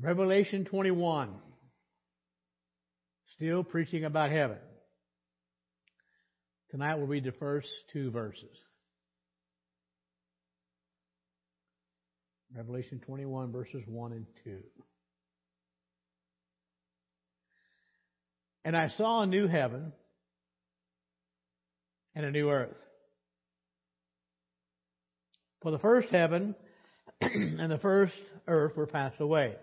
Revelation 21. Still preaching about heaven. Tonight we'll read the first two verses. Revelation 21, verses 1 and 2. And I saw a new heaven and a new earth. For the first heaven and the first earth were passed away,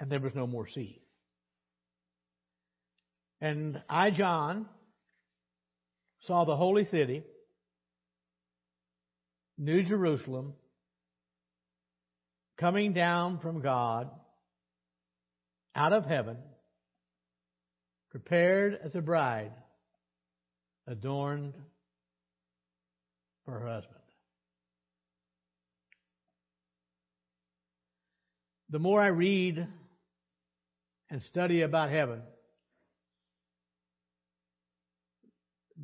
and there was no more sea. And I, John, saw the holy city, New Jerusalem, coming down from God out of heaven, prepared as a bride, adorned for her husband. The more I read and study about heaven,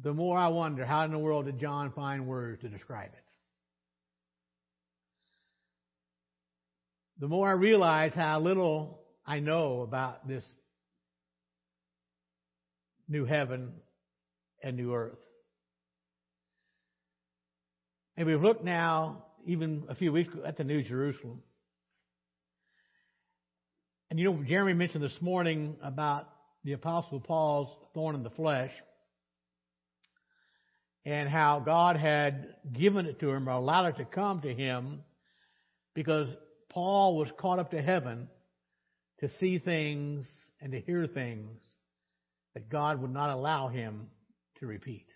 the more I wonder, how in the world did John find words to describe it? The more I realize how little I know about this new heaven and new earth. And we've looked now, even a few weeks ago, at the New Jerusalem. And you know, Jeremy mentioned this morning about the Apostle Paul's thorn in the flesh, and how God had given it to him or allowed it to come to him because Paul was caught up to heaven to see things and to hear things that God would not allow him to repeat.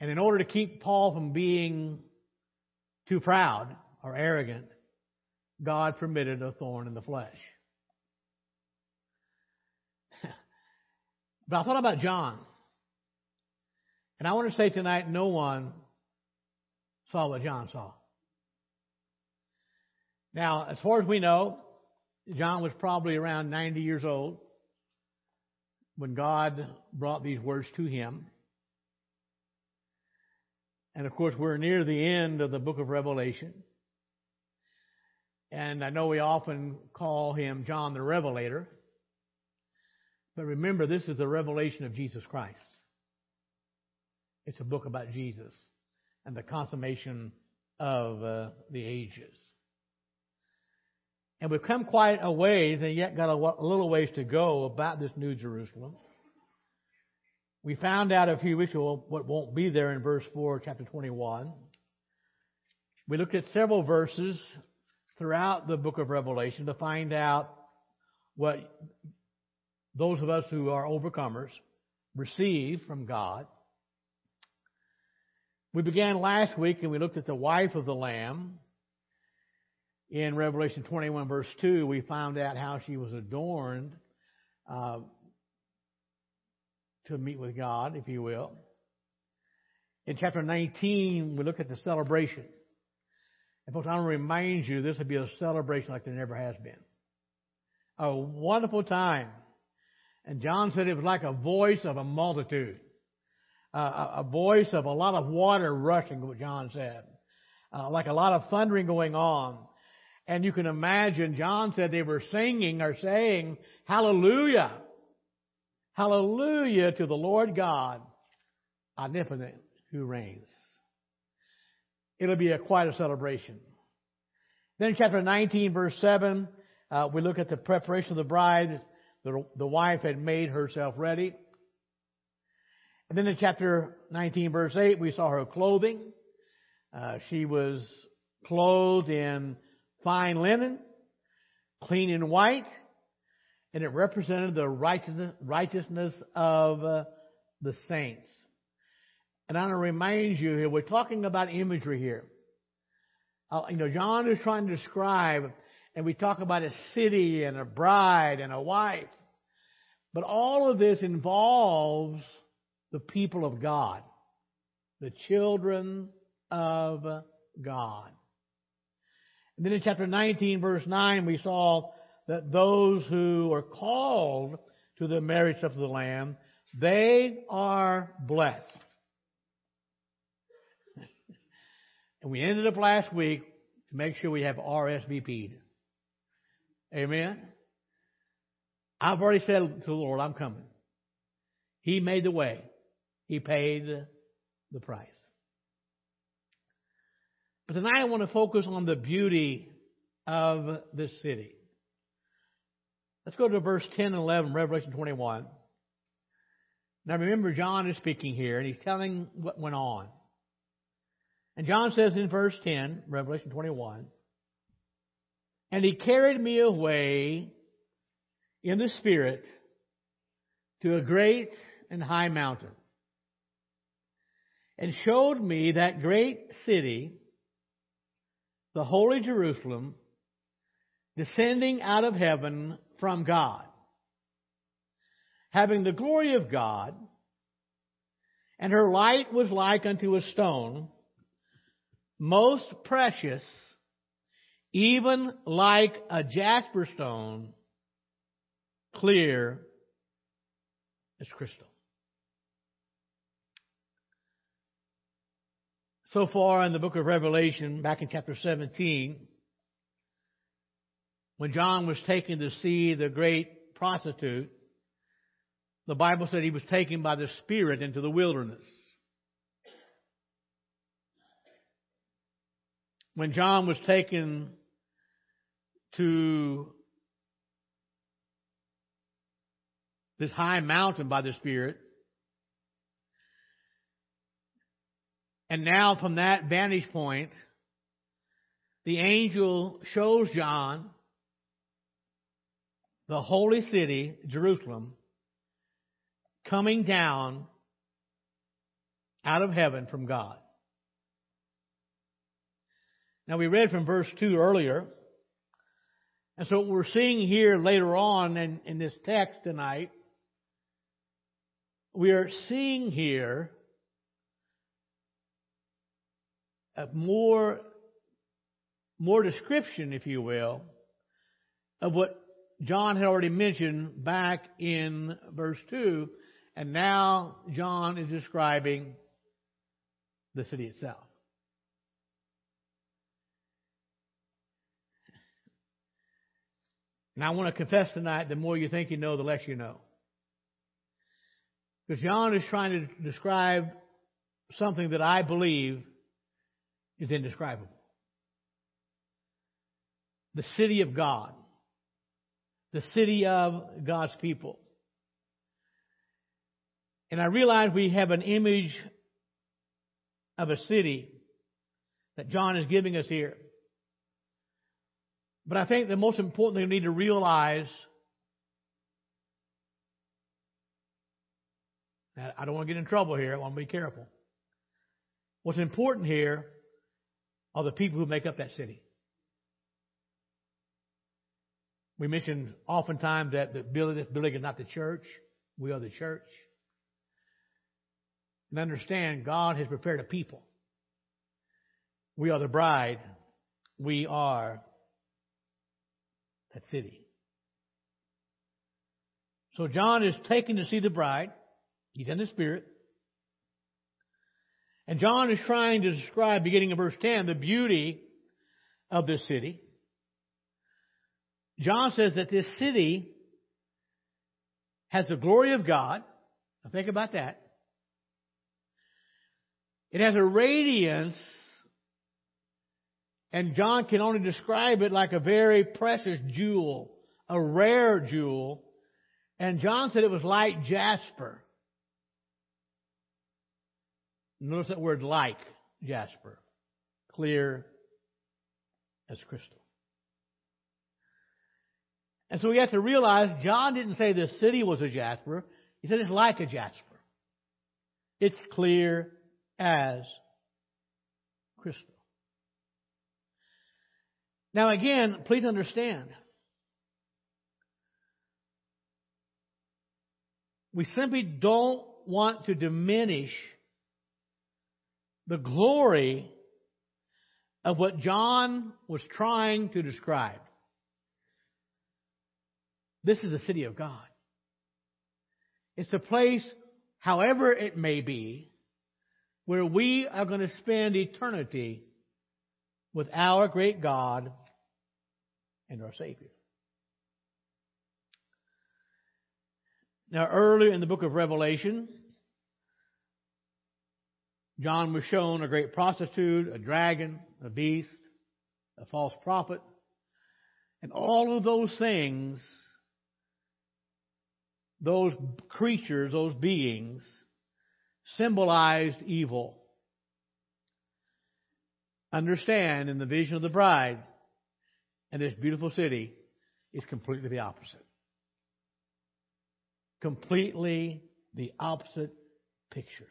And in order to keep Paul from being too proud or arrogant, God permitted a thorn in the flesh. But I thought about John. And I want to say tonight, no one saw what John saw. Now, as far as we know, John was probably around 90 years old when God brought these words to him. And of course, we're near the end of the book of Revelation. And I know we often call him John the Revelator. But remember, this is the revelation of Jesus Christ. It's a book about Jesus and the consummation of the ages. And we've come quite a ways and yet got a little ways to go about this New Jerusalem. We found out a few weeks ago what won't be there in verse 4, chapter 21. We looked at several verses throughout the book of Revelation to find out what those of us who are overcomers receive from God. We began last week and we looked at the wife of the Lamb. In Revelation 21, verse 2, we found out how she was adorned to meet with God, if you will. In chapter 19, we look at the celebration. And folks, I want to remind you, this would be a celebration like there never has been. A wonderful time. And John said it was like a voice of a multitude. A voice of a lot of water rushing, what John said. Like a lot of thundering going on. And you can imagine, John said they were singing or saying, "Hallelujah! Hallelujah to the Lord God, omnipotent, who reigns." It'll be quite a celebration. Then in chapter 19, verse 7, we look at the preparation of the bride. The wife had made herself ready. And then in chapter 19, verse 8, we saw her clothing. She was clothed in fine linen, clean and white, and it represented the righteousness of the saints. And I want to remind you here, we're talking about imagery here. John is trying to describe, and we talk about a city and a bride and a wife, but all of this involves the people of God, the children of God. And then in chapter 19, verse 9, we saw that those who are called to the marriage of the Lamb, they are blessed. And we ended up last week to make sure we have RSVP'd. Amen? I've already said to the Lord, I'm coming. He made the way. He paid the price. But tonight I want to focus on the beauty of this city. Let's go to verse 10 and 11, Revelation 21. Now remember, John is speaking here, and he's telling what went on. And John says in verse 10, Revelation 21, "And he carried me away in the Spirit to a great and high mountain, and showed me that great city, the holy Jerusalem, descending out of heaven from God, having the glory of God, and her light was like unto a stone, most precious, even like a jasper stone, clear as crystal." So far in the book of Revelation, back in chapter 17, when John was taken to see the great prostitute, the Bible said he was taken by the Spirit into the wilderness. When John was taken to this high mountain by the Spirit, and now from that vantage point, the angel shows John the holy city, Jerusalem, coming down out of heaven from God. Now we read from verse 2 earlier, and so what we're seeing here later on in this text tonight, we are seeing here a more description, if you will, of what John had already mentioned back in verse 2, and now John is describing the city itself. And I want to confess tonight, the more you think you know, the less you know. Because John is trying to describe something that I believe is indescribable. The city of God. The city of God's people. And I realize we have an image of a city that John is giving us here. But I think the most important thing we need to realize, I don't want to get in trouble here, I want to be careful. What's important here are the people who make up that city. We mention oftentimes that this building is not the church. We are the church. And understand, God has prepared a people. We are the bride. We are that city. So John is taken to see the bride. He's in the Spirit. And John is trying to describe, beginning in verse 10, the beauty of this city. John says that this city has the glory of God. Now think about that. It has a radiance, and John can only describe it like a very precious jewel, a rare jewel. And John said it was like jasper. Notice that word, like jasper, clear as crystal. And so we have to realize John didn't say the city was a jasper. He said it's like a jasper. It's clear as crystal. Now again, please understand. We simply don't want to diminish the glory of what John was trying to describe. This is the city of God. It's a place, however it may be, where we are going to spend eternity with our great God and our Savior. Now, earlier in the book of Revelation, John was shown a great prostitute, a dragon, a beast, a false prophet. And all of those things, those creatures, those beings, symbolized evil. Understand, in the vision of the bride and this beautiful city, is completely the opposite. Completely the opposite picture.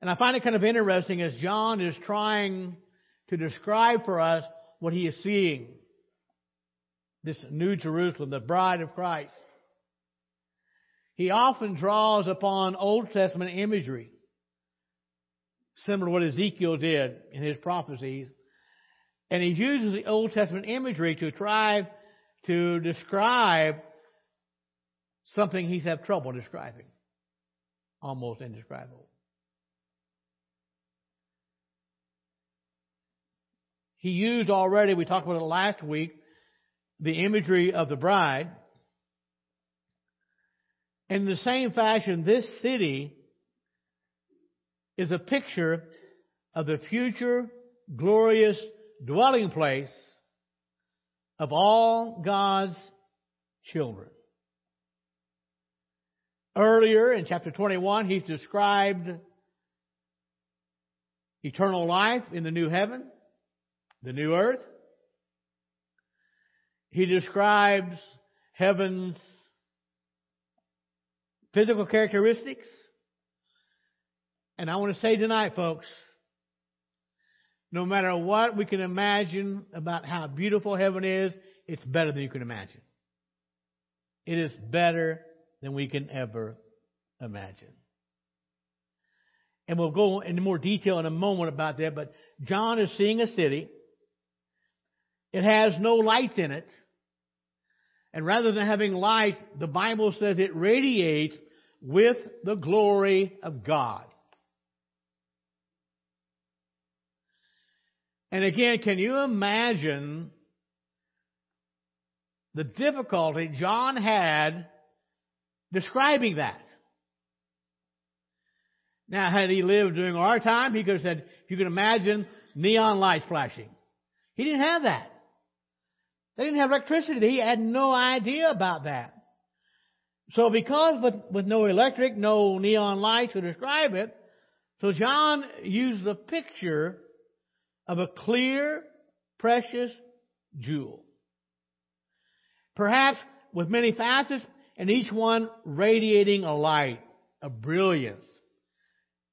And I find it kind of interesting as John is trying to describe for us what he is seeing. This New Jerusalem, the bride of Christ. He often draws upon Old Testament imagery, similar to what Ezekiel did in his prophecies. And he uses the Old Testament imagery to try to describe something he's had trouble describing. Almost indescribable. He used already, we talked about it last week, the imagery of the bride. In the same fashion, this city is a picture of the future glorious dwelling place of all God's children. Earlier in chapter 21, he's described eternal life in the new heaven, the new earth. He describes heaven's physical characteristics. And I want to say tonight, folks, no matter what we can imagine about how beautiful heaven is, it's better than you can imagine. It is better than we can ever imagine. And we'll go into more detail in a moment about that, but John is seeing a city. It has no lights in it. And rather than having light, the Bible says it radiates with the glory of God. And again, can you imagine the difficulty John had describing that? Now, had he lived during our time, he could have said, if you can imagine neon lights flashing. He didn't have that. They didn't have electricity. He had no idea about that. So because with no electric, no neon lights to describe it, so John used the picture of a clear, precious jewel. Perhaps with many facets, and each one radiating a light, a brilliance.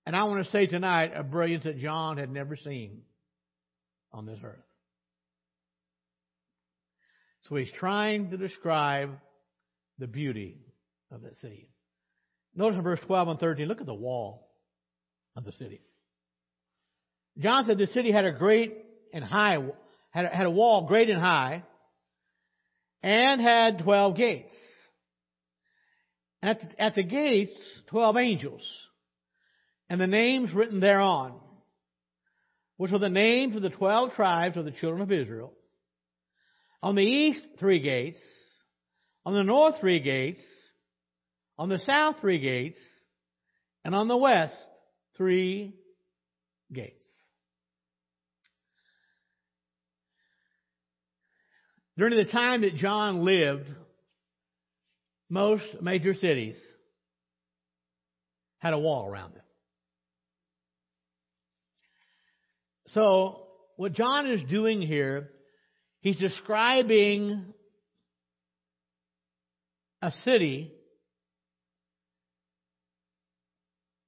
And I want to say tonight, a brilliance that John had never seen on this earth. So he's trying to describe the beauty of that city. Notice in verse 12 and 13, look at the wall of the city. John said the city had a wall great and high, and had 12 gates. And at the gates, 12 angels, and the names written thereon, which were the names of the 12 tribes of the children of Israel. On the east, 3 gates. On the north, 3 gates. On the south, 3 gates. And on the west, 3 gates. During the time that John lived, most major cities had a wall around them. So, what John is doing here, he's describing a city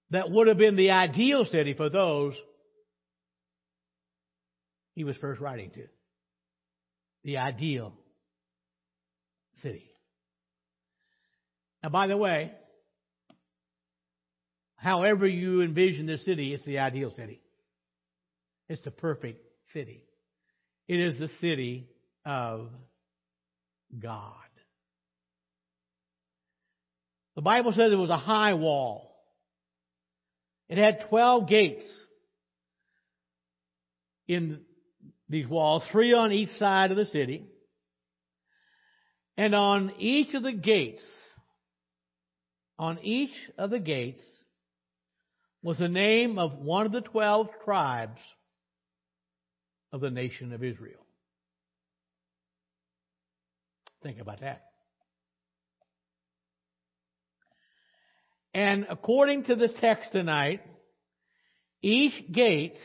that would have been the ideal city for those he was first writing to. The ideal city. Now, by the way, however you envision this city, it's the ideal city. It's the perfect city. It is the city of God. The Bible says it was a high wall. It had 12 gates. In these walls, three on each side of the city. And on each of the gates was the name of one of the 12 tribes of the nation of Israel. Think about that. And according to this text tonight, each gate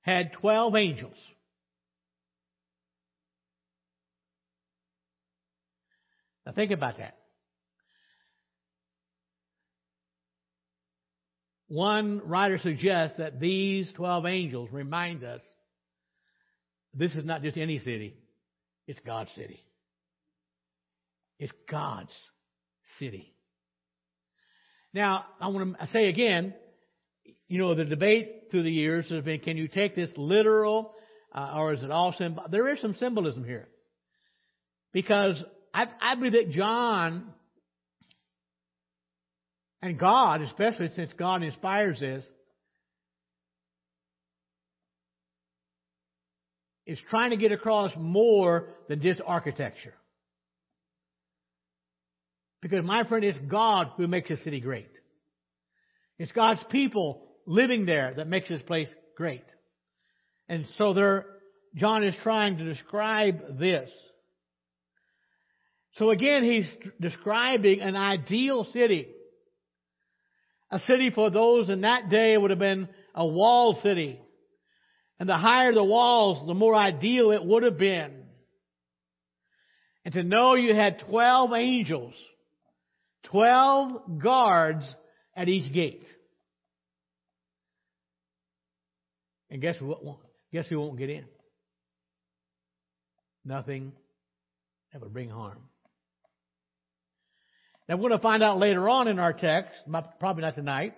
had 12 angels. Now think about that. One writer suggests that these 12 angels remind us this is not just any city, it's God's city. It's God's city. Now, I want to say again, you know, the debate through the years has been, can you take this literal or is it all symbol? There is some symbolism here. Because I believe that John and God, especially since God inspires this, is trying to get across more than just architecture. Because, my friend, it's God who makes a city great. It's God's people living there that makes this place great. And so John is trying to describe this. So again, he's describing an ideal city. A city for those in that day would have been a walled city. And the higher the walls, the more ideal it would have been. And to know you had 12 angels, 12 guards at each gate. And guess who won't get in? Nothing that would bring harm. Now we're going to find out later on in our text, probably not tonight,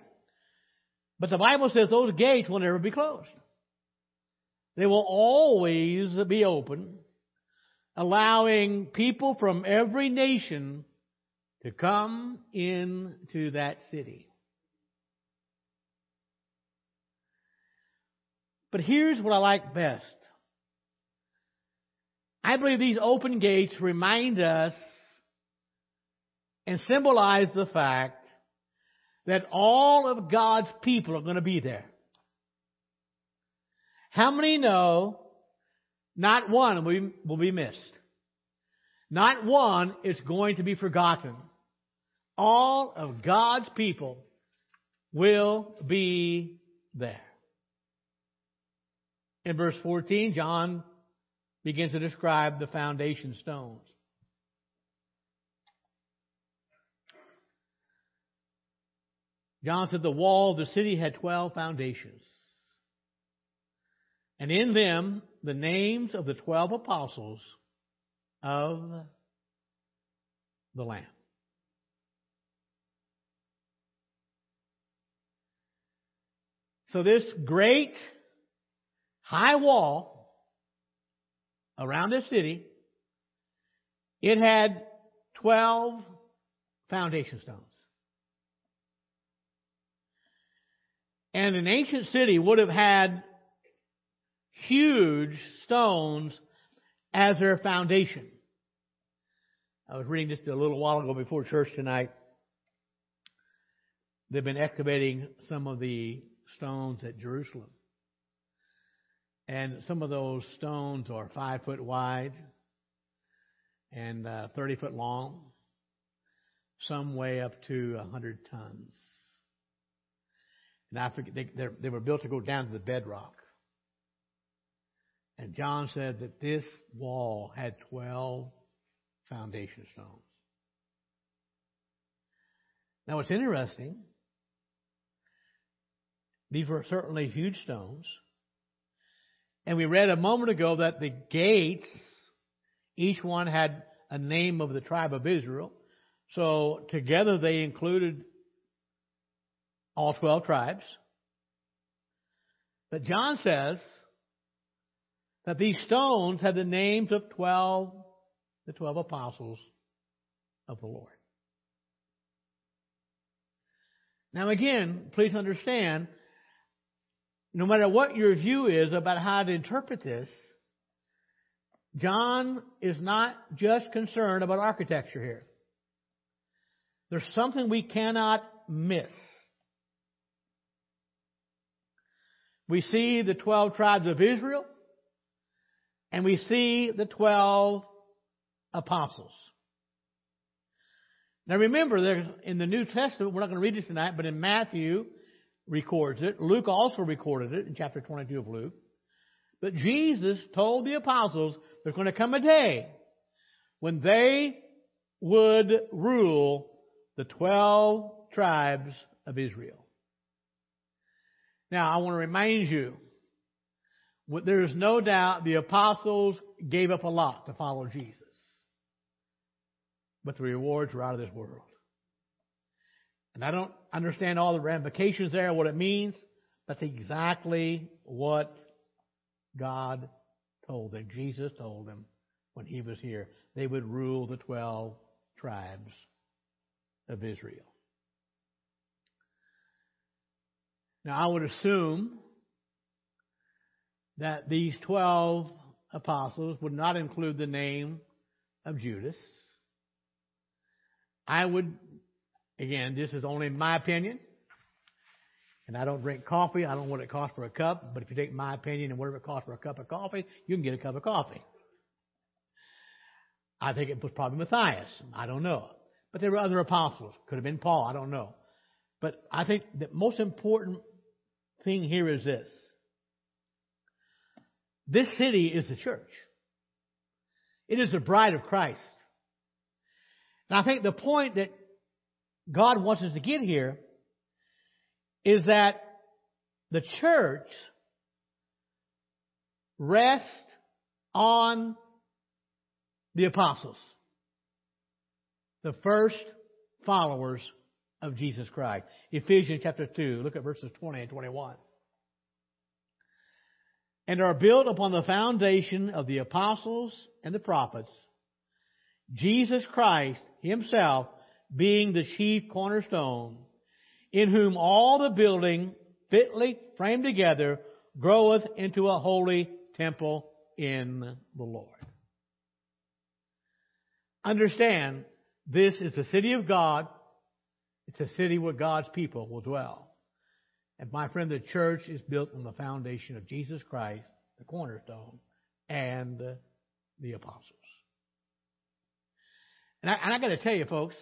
but the Bible says those gates will never be closed. They will always be open, allowing people from every nation to come into that city. But here's what I like best. I believe these open gates remind us and symbolize the fact that all of God's people are going to be there. How many know not one will be missed? Not one is going to be forgotten. All of God's people will be there. In verse 14, John begins to describe the foundation stones. John said the wall of the city had 12 foundations. And in them, the names of the 12 apostles of the Lamb. So this great high wall around this city, it had 12 foundation stones. And an ancient city would have had huge stones as their foundation. I was reading just a little while ago before church tonight. They've been excavating some of the stones at Jerusalem. And some of those stones are 5 foot wide and 30 foot long. Some weigh up to 100 tons. And I forget, they were built to go down to the bedrock. And John said that this wall had 12 foundation stones. Now, what's interesting, these were certainly huge stones. And we read a moment ago that the gates, each one had a name of the tribe of Israel. So together they included all 12 tribes. But John says that these stones had the names of the 12 apostles of the Lord. Now again, please understand, no matter what your view is about how to interpret this, John is not just concerned about architecture here. There's something we cannot miss. We see the 12 tribes of Israel, and we see the 12 apostles. Now remember, in the New Testament, we're not going to read this tonight, but in Matthew records it. Luke also recorded it in chapter 22 of Luke. But Jesus told the apostles there's going to come a day when they would rule the 12 tribes of Israel. Now, I want to remind you, there is no doubt the apostles gave up a lot to follow Jesus. But the rewards were out of this world. And I don't understand all the ramifications there, what it means. That's exactly what God told them, Jesus told them when he was here. They would rule the 12 tribes of Israel. Now, I would assume that these 12 apostles would not include the name of Judas. I would, again, this is only my opinion, and I don't drink coffee. I don't know what it costs for a cup, but if you take my opinion and whatever it costs for a cup of coffee, you can get a cup of coffee. I think it was probably Matthias. I don't know. But there were other apostles. Could have been Paul. I don't know. But I think the most important thing here is this. This city is the church. It is the bride of Christ. And I think the point that God wants us to get here is that the church rests on the apostles, the first followers of Jesus Christ. Ephesians chapter 2, look at verses 20 and 21. And are built upon the foundation of the apostles and the prophets, Jesus Christ himself being the chief cornerstone, in whom all the building fitly framed together groweth into a holy temple in the Lord. Understand, this is the city of God. It's a city where God's people will dwell. And my friend, the church is built on the foundation of Jesus Christ, the cornerstone, and the apostles. And I got to tell you, folks,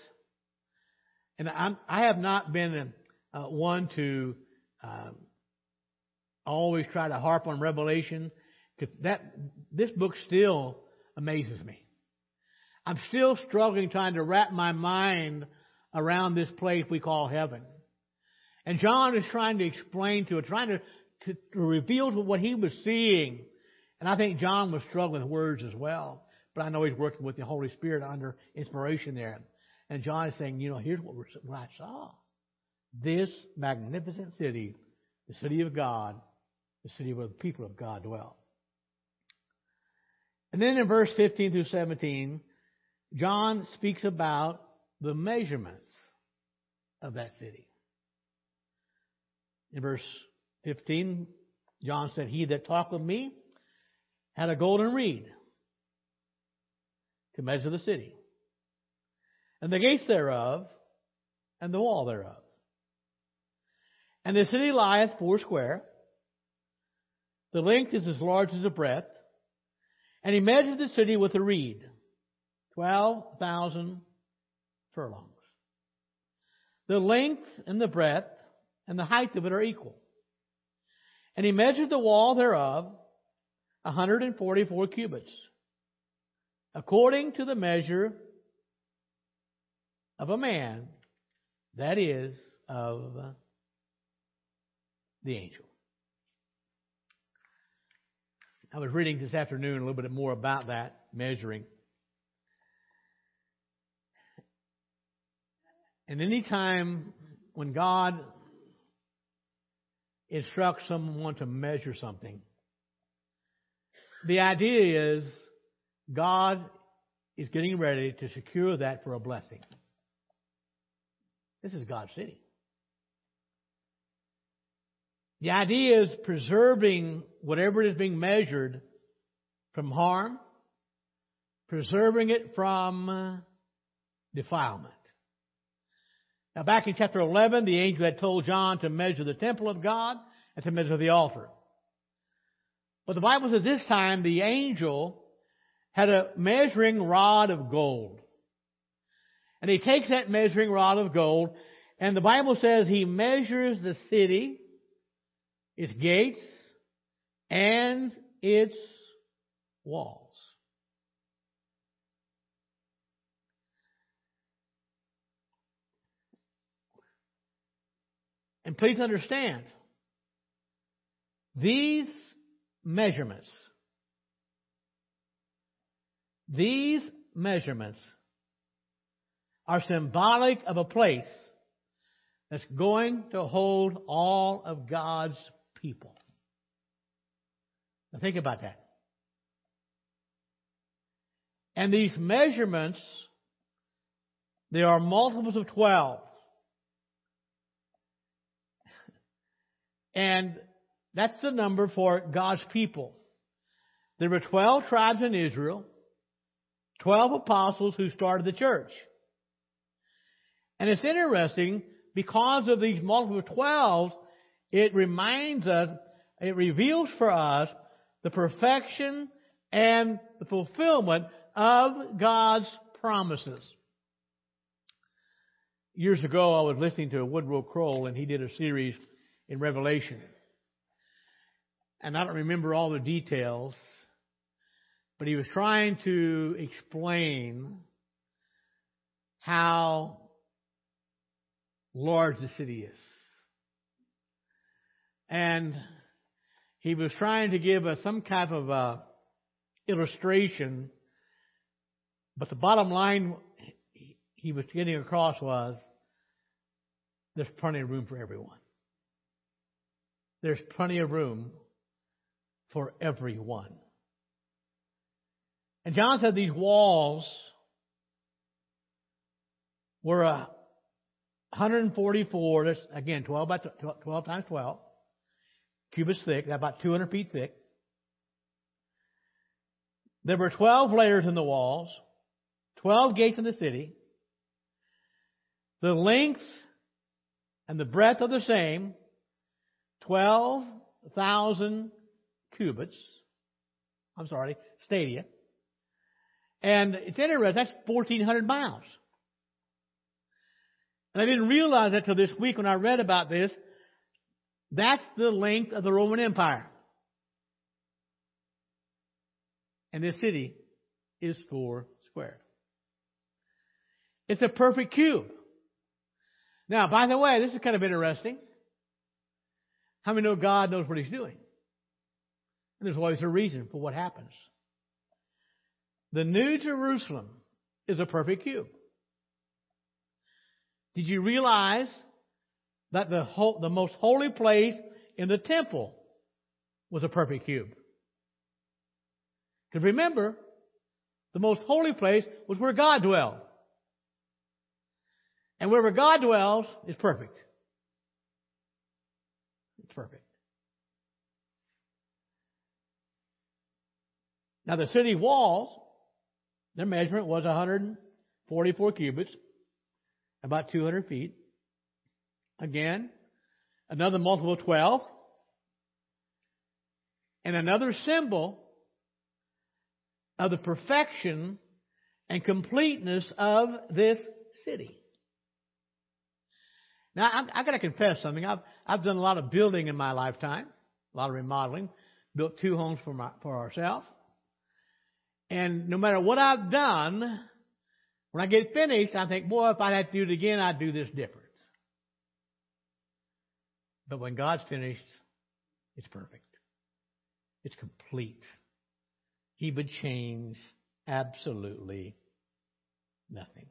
and I have not been one to always try to harp on Revelation, because this book still amazes me. I'm still struggling trying to wrap my mind around this place we call heaven. And John is trying to explain to it, trying to reveal to what he was seeing. And I think John was struggling with words as well. But I know he's working with the Holy Spirit under inspiration there. And John is saying, you know, here's what I saw. This magnificent city, the city of God, the city where the people of God dwell. And then in verse 15 through 17, John speaks about the measurements of that city. In verse 15, John said, he that talked with me had a golden reed to measure the city, and the gates thereof, and the wall thereof. And the city lieth foursquare. The length is as large as the breadth. And he measured the city with a reed, 12,000 furlongs. The length and the breadth and the height of it are equal. And he measured the wall thereof 144 cubits, according to the measure of a man, that is, of the angel. I was reading this afternoon a little bit more about that measuring. And any time when God instruct someone to measure something, the idea is God is getting ready to secure that for a blessing. This is God's city. The idea is preserving whatever is being measured from harm, preserving it from defilement. Now, back in chapter 11, the angel had told John to measure the temple of God and to measure the altar. But the Bible says this time the angel had a measuring rod of gold. And he takes that measuring rod of gold, and the Bible says he measures the city, its gates, and its walls. And please understand, these measurements, are symbolic of a place that's going to hold all of God's people. Now think about that. And these measurements, they are multiples of 12. And that's the number for God's people. There were 12 tribes in Israel, 12 apostles who started the church. And it's interesting, because of these multiple 12, it reminds us, it reveals for us the perfection and the fulfillment of God's promises. Years ago, I was listening to Woodrow Crowell, and he did a series in Revelation. And I don't remember all the details, but he was trying to explain how large the city is. And he was trying to give us some type of illustration, but the bottom line he was getting across was there's plenty of room for everyone. There's plenty of room for everyone. And John said these walls were 144, that's again 12 times 12, cubits thick, about 200 feet thick. There were 12 layers in the walls, 12 gates in the city. The length and the breadth are the same, 12,000 cubits. stadia. And it's interesting, that's 1,400 miles. And I didn't realize that till this week when I read about this. That's the length of the Roman Empire. And this city is 4 squared. It's a perfect cube. Now, by the way, this is kind of interesting. How many know God knows what He's doing? And there's always a reason for what happens. The New Jerusalem is a perfect cube. Did you realize that the most holy place in the temple was a perfect cube? Because remember, the most holy place was where God dwelled. And wherever God dwells is perfect. It's perfect. Now the city walls, their measurement was 144 cubits. About 200 feet. Again, another multiple of 12. And another symbol of the perfection and completeness of this city. Now, I've got to confess something. I've done a lot of building in my lifetime, a lot of remodeling, built 2 homes for ourselves. And no matter what I've done, when I get finished, I think, boy, if I had to do it again, I'd do this different. But when God's finished, it's perfect. It's complete. He would change absolutely nothing.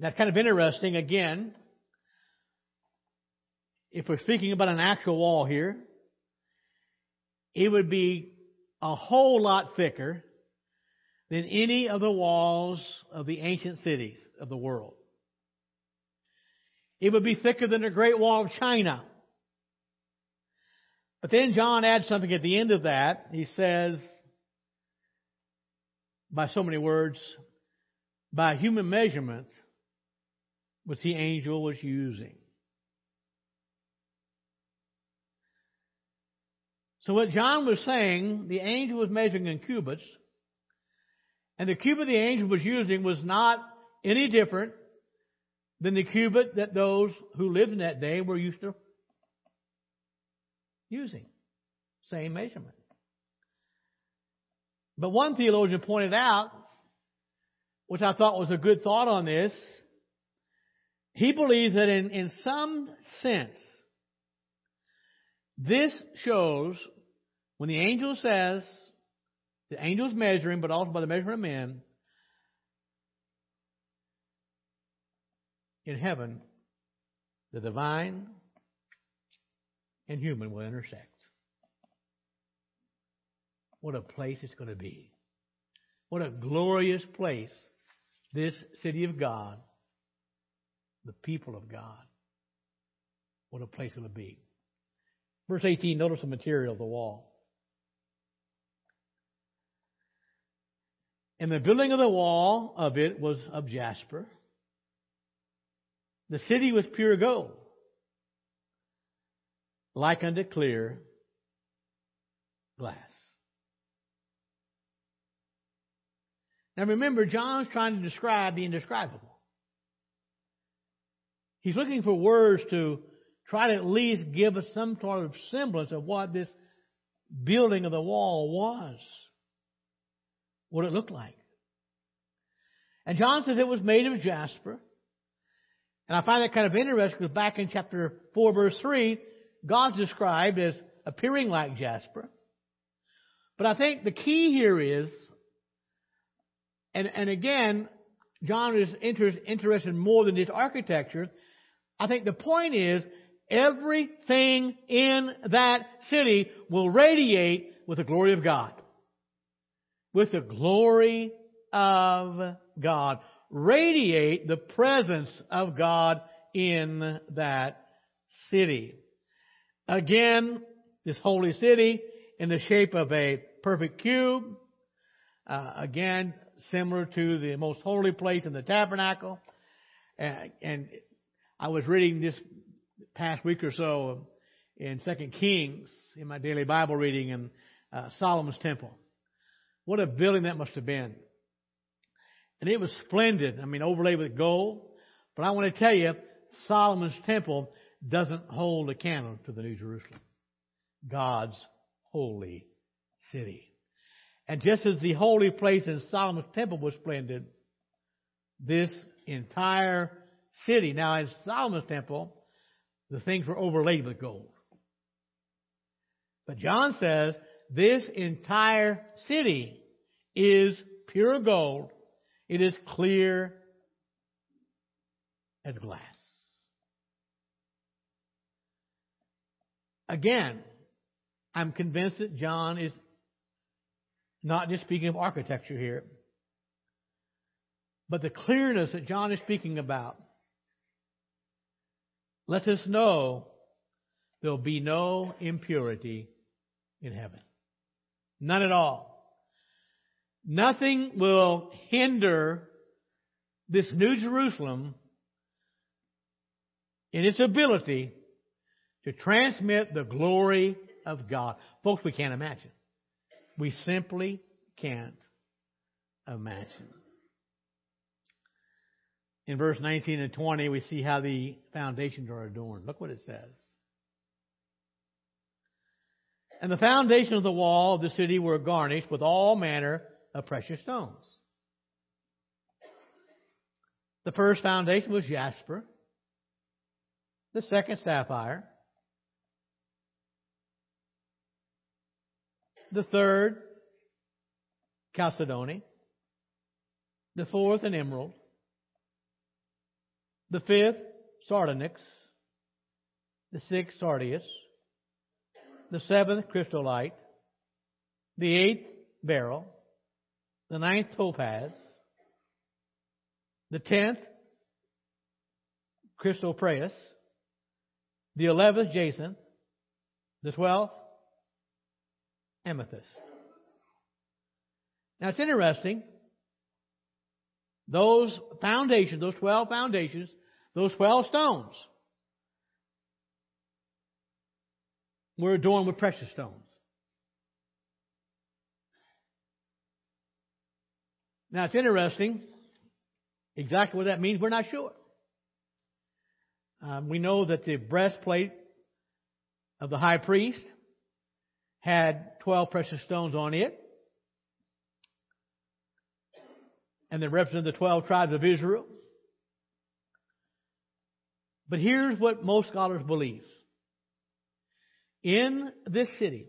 That's kind of interesting. Again, if we're speaking about an actual wall here, it would be a whole lot thicker than any of the walls of the ancient cities of the world. It would be thicker than the Great Wall of China. But then John adds something at the end of that. He says, by so many words, by human measurements, which the angel was using. So what John was saying, the angel was measuring in cubits, and the cubit the angel was using was not any different than the cubit that those who lived in that day were used to using. Same measurement. But one theologian pointed out, which I thought was a good thought on this, he believes that in some sense, this shows when the angel says, the angel's measuring, but also by the measurement of men, in heaven, the divine and human will intersect. What a place it's going to be. What a glorious place, this city of God, the people of God. What a place it'll be. Verse 18, notice the material of the wall. And the building of the wall of it was of jasper. The city was pure gold, like unto clear glass. Now remember, John's trying to describe the indescribable. He's looking for words to try to at least give us some sort of semblance of what this building of the wall was. What it looked like. And John says it was made of jasper. And I find that kind of interesting because back in chapter 4, verse 3, God's described as appearing like jasper. But I think the key here is, and again, John is interested more than just architecture. I think the point is, everything in that city will radiate with the glory of God. With the glory of God. Radiate the presence of God in that city. Again, this holy city in the shape of a perfect cube. Again, similar to the most holy place in the tabernacle. And I was reading this past week or so in 2 Kings in my daily Bible reading in Solomon's Temple. What a building that must have been. And it was splendid. I mean, overlaid with gold. But I want to tell you, Solomon's Temple doesn't hold a candle to the New Jerusalem. God's holy city. And just as the holy place in Solomon's Temple was splendid, this entire city. Now, in Solomon's temple, the things were overlaid with gold. But John says this entire city is pure gold. It is clear as glass. Again, I'm convinced that John is not just speaking of architecture here, but the clearness that John is speaking about lets us know there'll be no impurity in heaven. None at all. Nothing will hinder this New Jerusalem in its ability to transmit the glory of God. Folks, we can't imagine. We simply can't imagine. In verse 19 and 20, we see how the foundations are adorned. Look what it says. And the foundations of the wall of the city were garnished with all manner of precious stones. The first foundation was jasper. The second, sapphire. The third, chalcedony. The fourth, an emerald. The fifth, sardonyx. The sixth, sardius. The seventh, crystallite. The eighth, beryl. The ninth, topaz. The tenth, Christopraeus, the 11th, jacinth, the 12th, amethyst. Now it's interesting. Those foundations, those 12 foundations, those 12 stones were adorned with precious stones. Now it's interesting. Exactly what that means, we're not sure. We know that the breastplate of the high priest had 12 precious stones on it. And they represent the 12 tribes of Israel. But here's what most scholars believe. In this city,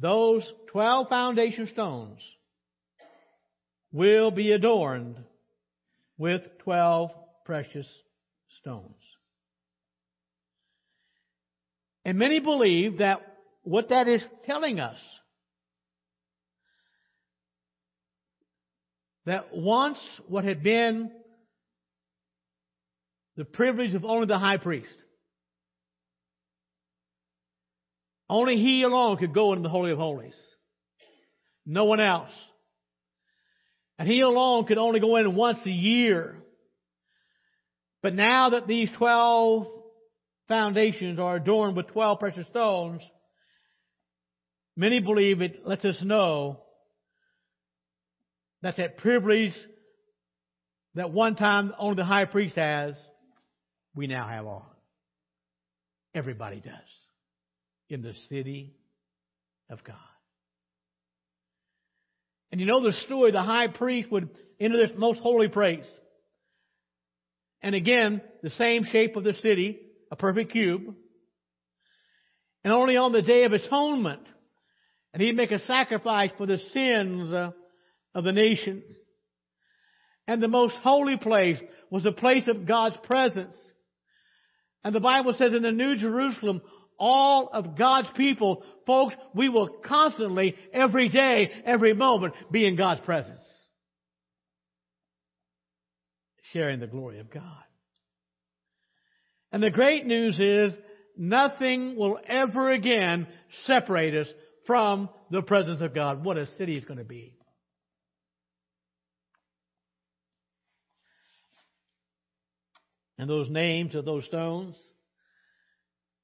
those 12 foundation stones will be adorned with 12 precious stones. And many believe that what that is telling us, that once what had been the privilege of only the high priest, only he alone could go into the Holy of Holies. No one else. And he alone could only go in once a year. But now that these 12 foundations are adorned with 12 precious stones, many believe it lets us know that that privilege that one time only the high priest has, we now have all. Everybody does. In the city of God. And you know the story, the high priest would enter this most holy place. And again, the same shape of the city, a perfect cube. And only on the Day of Atonement, and he'd make a sacrifice for the sins of the nation. And the most holy place was the place of God's presence. And the Bible says in the New Jerusalem, all of God's people, folks, we will constantly, every day, every moment, be in God's presence. Sharing the glory of God. And the great news is, nothing will ever again separate us from the presence of God. What a city it's going to be. And those names of those stones,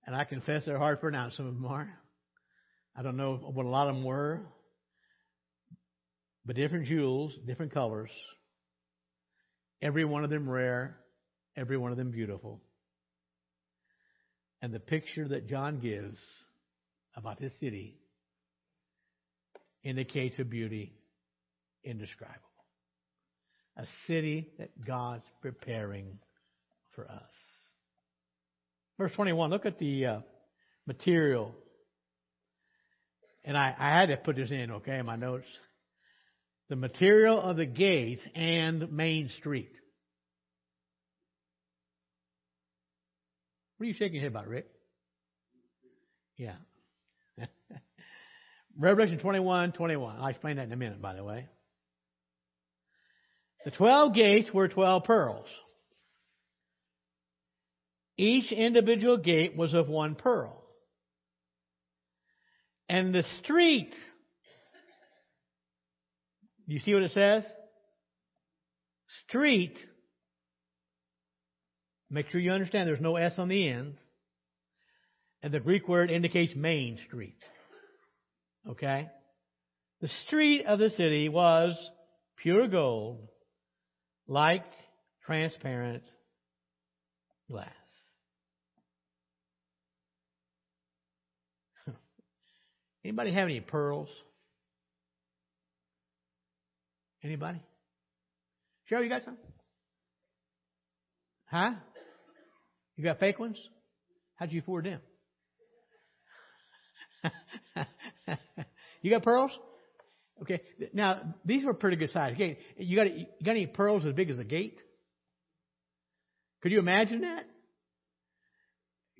and I confess they're hard to pronounce, some of them are. I don't know what a lot of them were. But different jewels, different colors. Every one of them rare. Every one of them beautiful. And the picture that John gives about this city indicates a beauty indescribable. A city that God's preparing for us. Verse 21, look at the material. And I had to put this in, okay, in my notes. The material of the gates and Main Street. What are you shaking your head about, Rick? Yeah. Revelation 21:21. I'll explain that in a minute, by the way. The 12 gates were 12 pearls. Each individual gate was of one pearl. And the street, you see what it says? Street, make sure you understand there's no S on the end. And the Greek word indicates Main Street. Okay? The street of the city was pure gold, like transparent glass. Anybody have any pearls? Anybody? Cheryl, you got some? Huh? You got fake ones? How'd you afford them? You got pearls? Okay. Now, these were pretty good size. Okay. You got any pearls as big as a gate? Could you imagine that?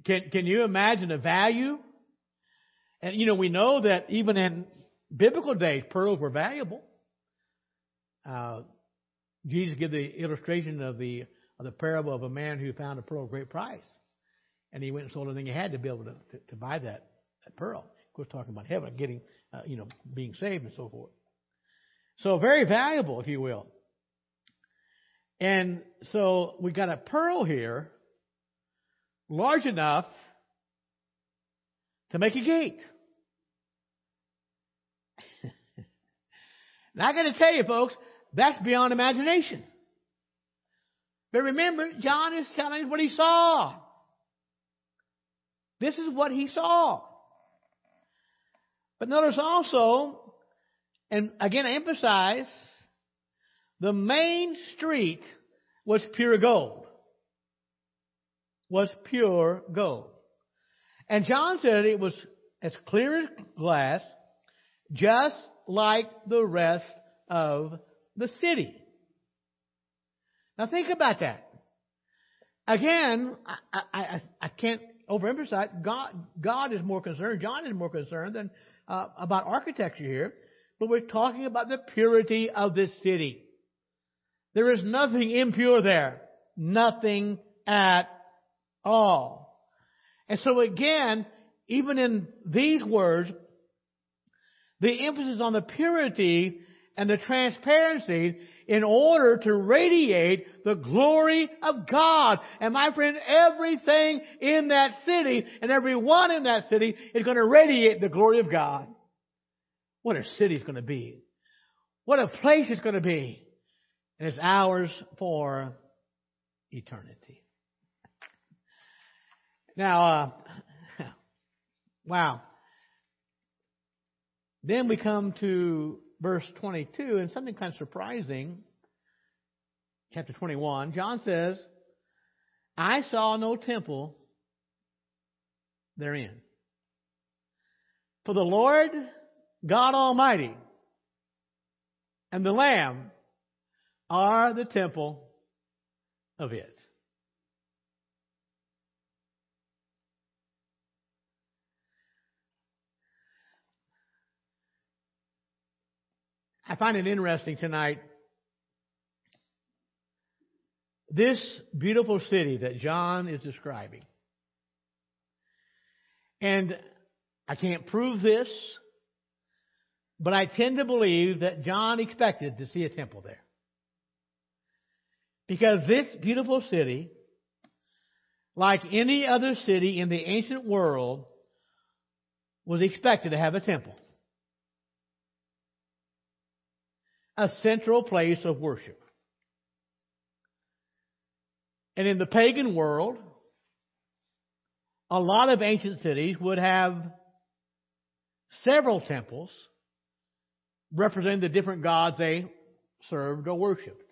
Can you imagine the value? And, you know, we know that even in biblical days, pearls were valuable. Jesus gave the illustration of the of the parable of a man who found a pearl of great price. And he went and sold everything he had to be able to buy that pearl. Of course, talking about heaven, getting, being saved and so forth. So very valuable, if you will. And so we got a pearl here, large enough to make a gate. Now I got to tell you, folks, that's beyond imagination. But remember, John is telling us what he saw. This is what he saw. But notice also, and again I emphasize, the main street was pure gold. Was pure gold. And John said it was as clear as glass, just like the rest of the city. Now think about that. Again, I can't overemphasize, God is more concerned, John is more concerned than about architecture here, but we're talking about the purity of this city. There is nothing impure there. Nothing at all. And so again, even in these words, the emphasis on the purity and the transparency in order to radiate the glory of God. And my friend, everything in that city and everyone in that city is going to radiate the glory of God. What a city it's going to be. What a place it's going to be. And it's ours for eternity. Now, wow. Then we come to verse 22, and something kind of surprising, chapter 21, John says, I saw no temple therein. For the Lord God Almighty and the Lamb are the temple of it. I find it interesting tonight. This beautiful city that John is describing. And I can't prove this, but I tend to believe that John expected to see a temple there. Because this beautiful city, like any other city in the ancient world, was expected to have a temple. A central place of worship. And in the pagan world, a lot of ancient cities would have several temples representing the different gods they served or worshiped.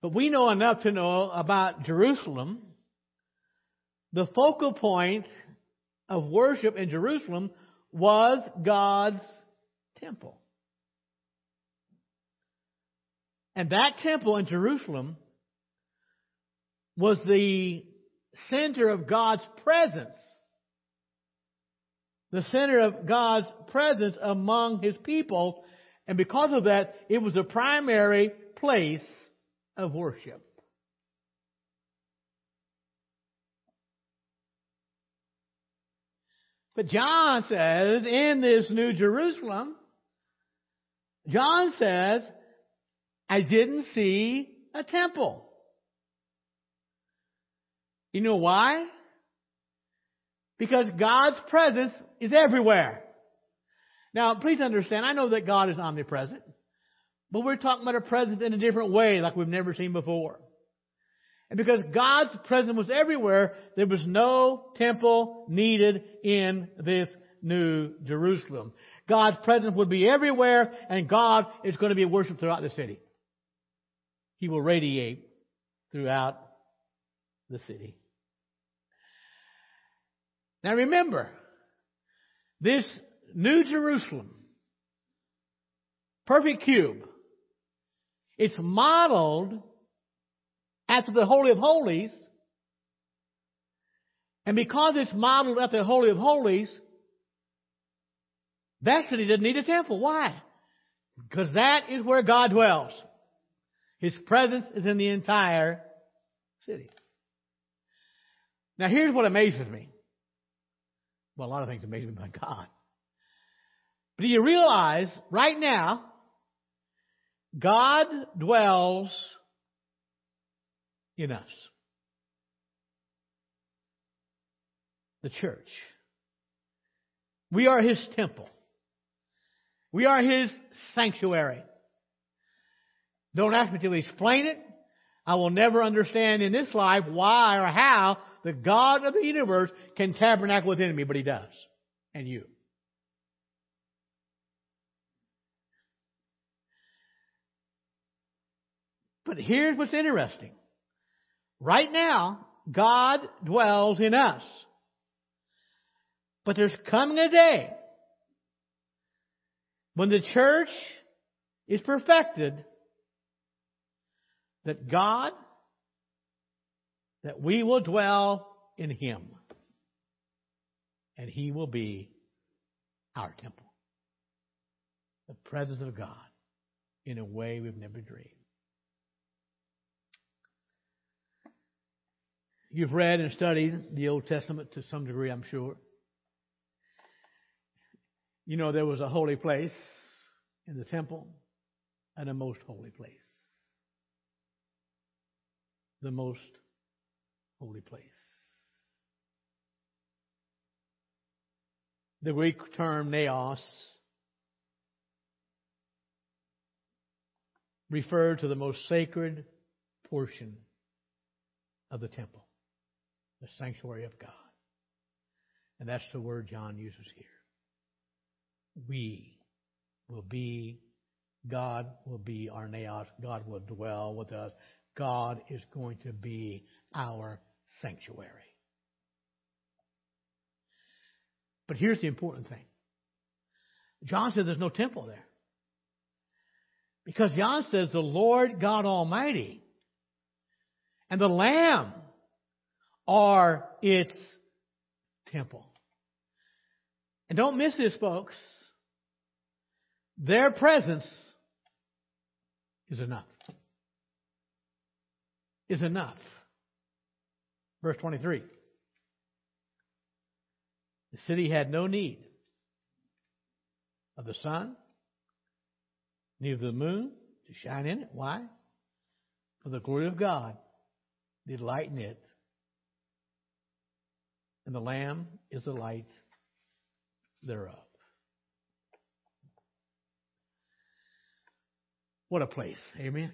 But we know enough to know about Jerusalem. The focal point of worship in Jerusalem was God's temple. And that temple in Jerusalem was the center of God's presence. The center of God's presence among His people. And because of that, it was the primary place of worship. But John says, in this New Jerusalem, John says, I didn't see a temple. You know why? Because God's presence is everywhere. Now, please understand, I know that God is omnipresent, but we're talking about a presence in a different way, like we've never seen before. And because God's presence was everywhere, there was no temple needed in this New Jerusalem. God's presence would be everywhere, and God is going to be worshipped throughout the city. He will radiate throughout the city. Now remember, this New Jerusalem, perfect cube, it's modeled after the Holy of Holies. And because it's modeled after the Holy of Holies, that city doesn't need a temple. Why? Because that is where God dwells. His presence is in the entire city. Now, here's what amazes me. Well, a lot of things amaze me by God. But do you realize right now, God dwells in us? The church. We are His temple. We are His sanctuary. Don't ask me to explain it. I will never understand in this life why or how the God of the universe can tabernacle within me, but He does. And you. But here's what's interesting. Right now, God dwells in us. But there's coming a day when the church is perfected, that God, that we will dwell in Him. And He will be our temple. The presence of God in a way we've never dreamed. You've read and studied the Old Testament to some degree, I'm sure. You know, there was a holy place in the temple and a most holy place. The most holy place. The Greek term naos referred to the most sacred portion of the temple, the sanctuary of God. And that's the word John uses here. We will be, God will be our naos. God will dwell with us. God is going to be our sanctuary. But here's the important thing. John said there's no temple there. Because John says the Lord God Almighty and the Lamb are its temple. And don't miss this, folks. Their presence is enough. Is enough. Verse 23. The city had no need of the sun, neither the moon to shine in it. Why? For the glory of God did lighten it. And the Lamb is the light thereof. What a place. Amen.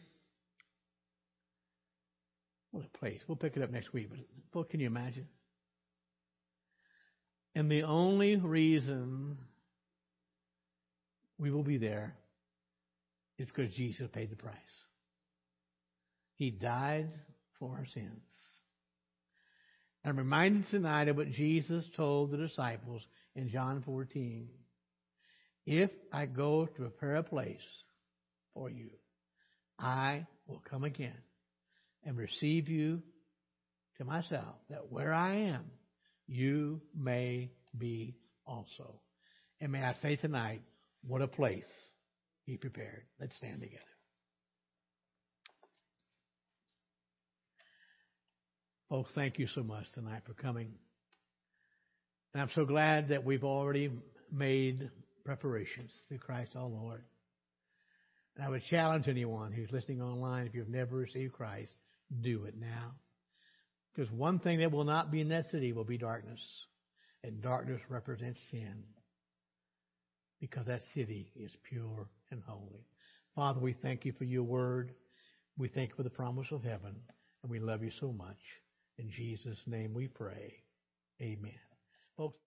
What a place. We'll pick it up next week. But can you imagine? And the only reason we will be there is because Jesus paid the price. He died for our sins. I'm reminded tonight of what Jesus told the disciples in John 14. If I go to prepare a place for you, I will come again and receive you to myself, that where I am, you may be also. And may I say tonight, what a place He prepared. Let's stand together. Folks, thank you so much tonight for coming. And I'm so glad that we've already made preparations through Christ our Lord. And I would challenge anyone who's listening online, if you've never received Christ, do it now. Because one thing that will not be in that city will be darkness. And darkness represents sin. Because that city is pure and holy. Father, we thank You for Your word. We thank You for the promise of heaven. And we love You so much. In Jesus' name we pray. Amen. Folks.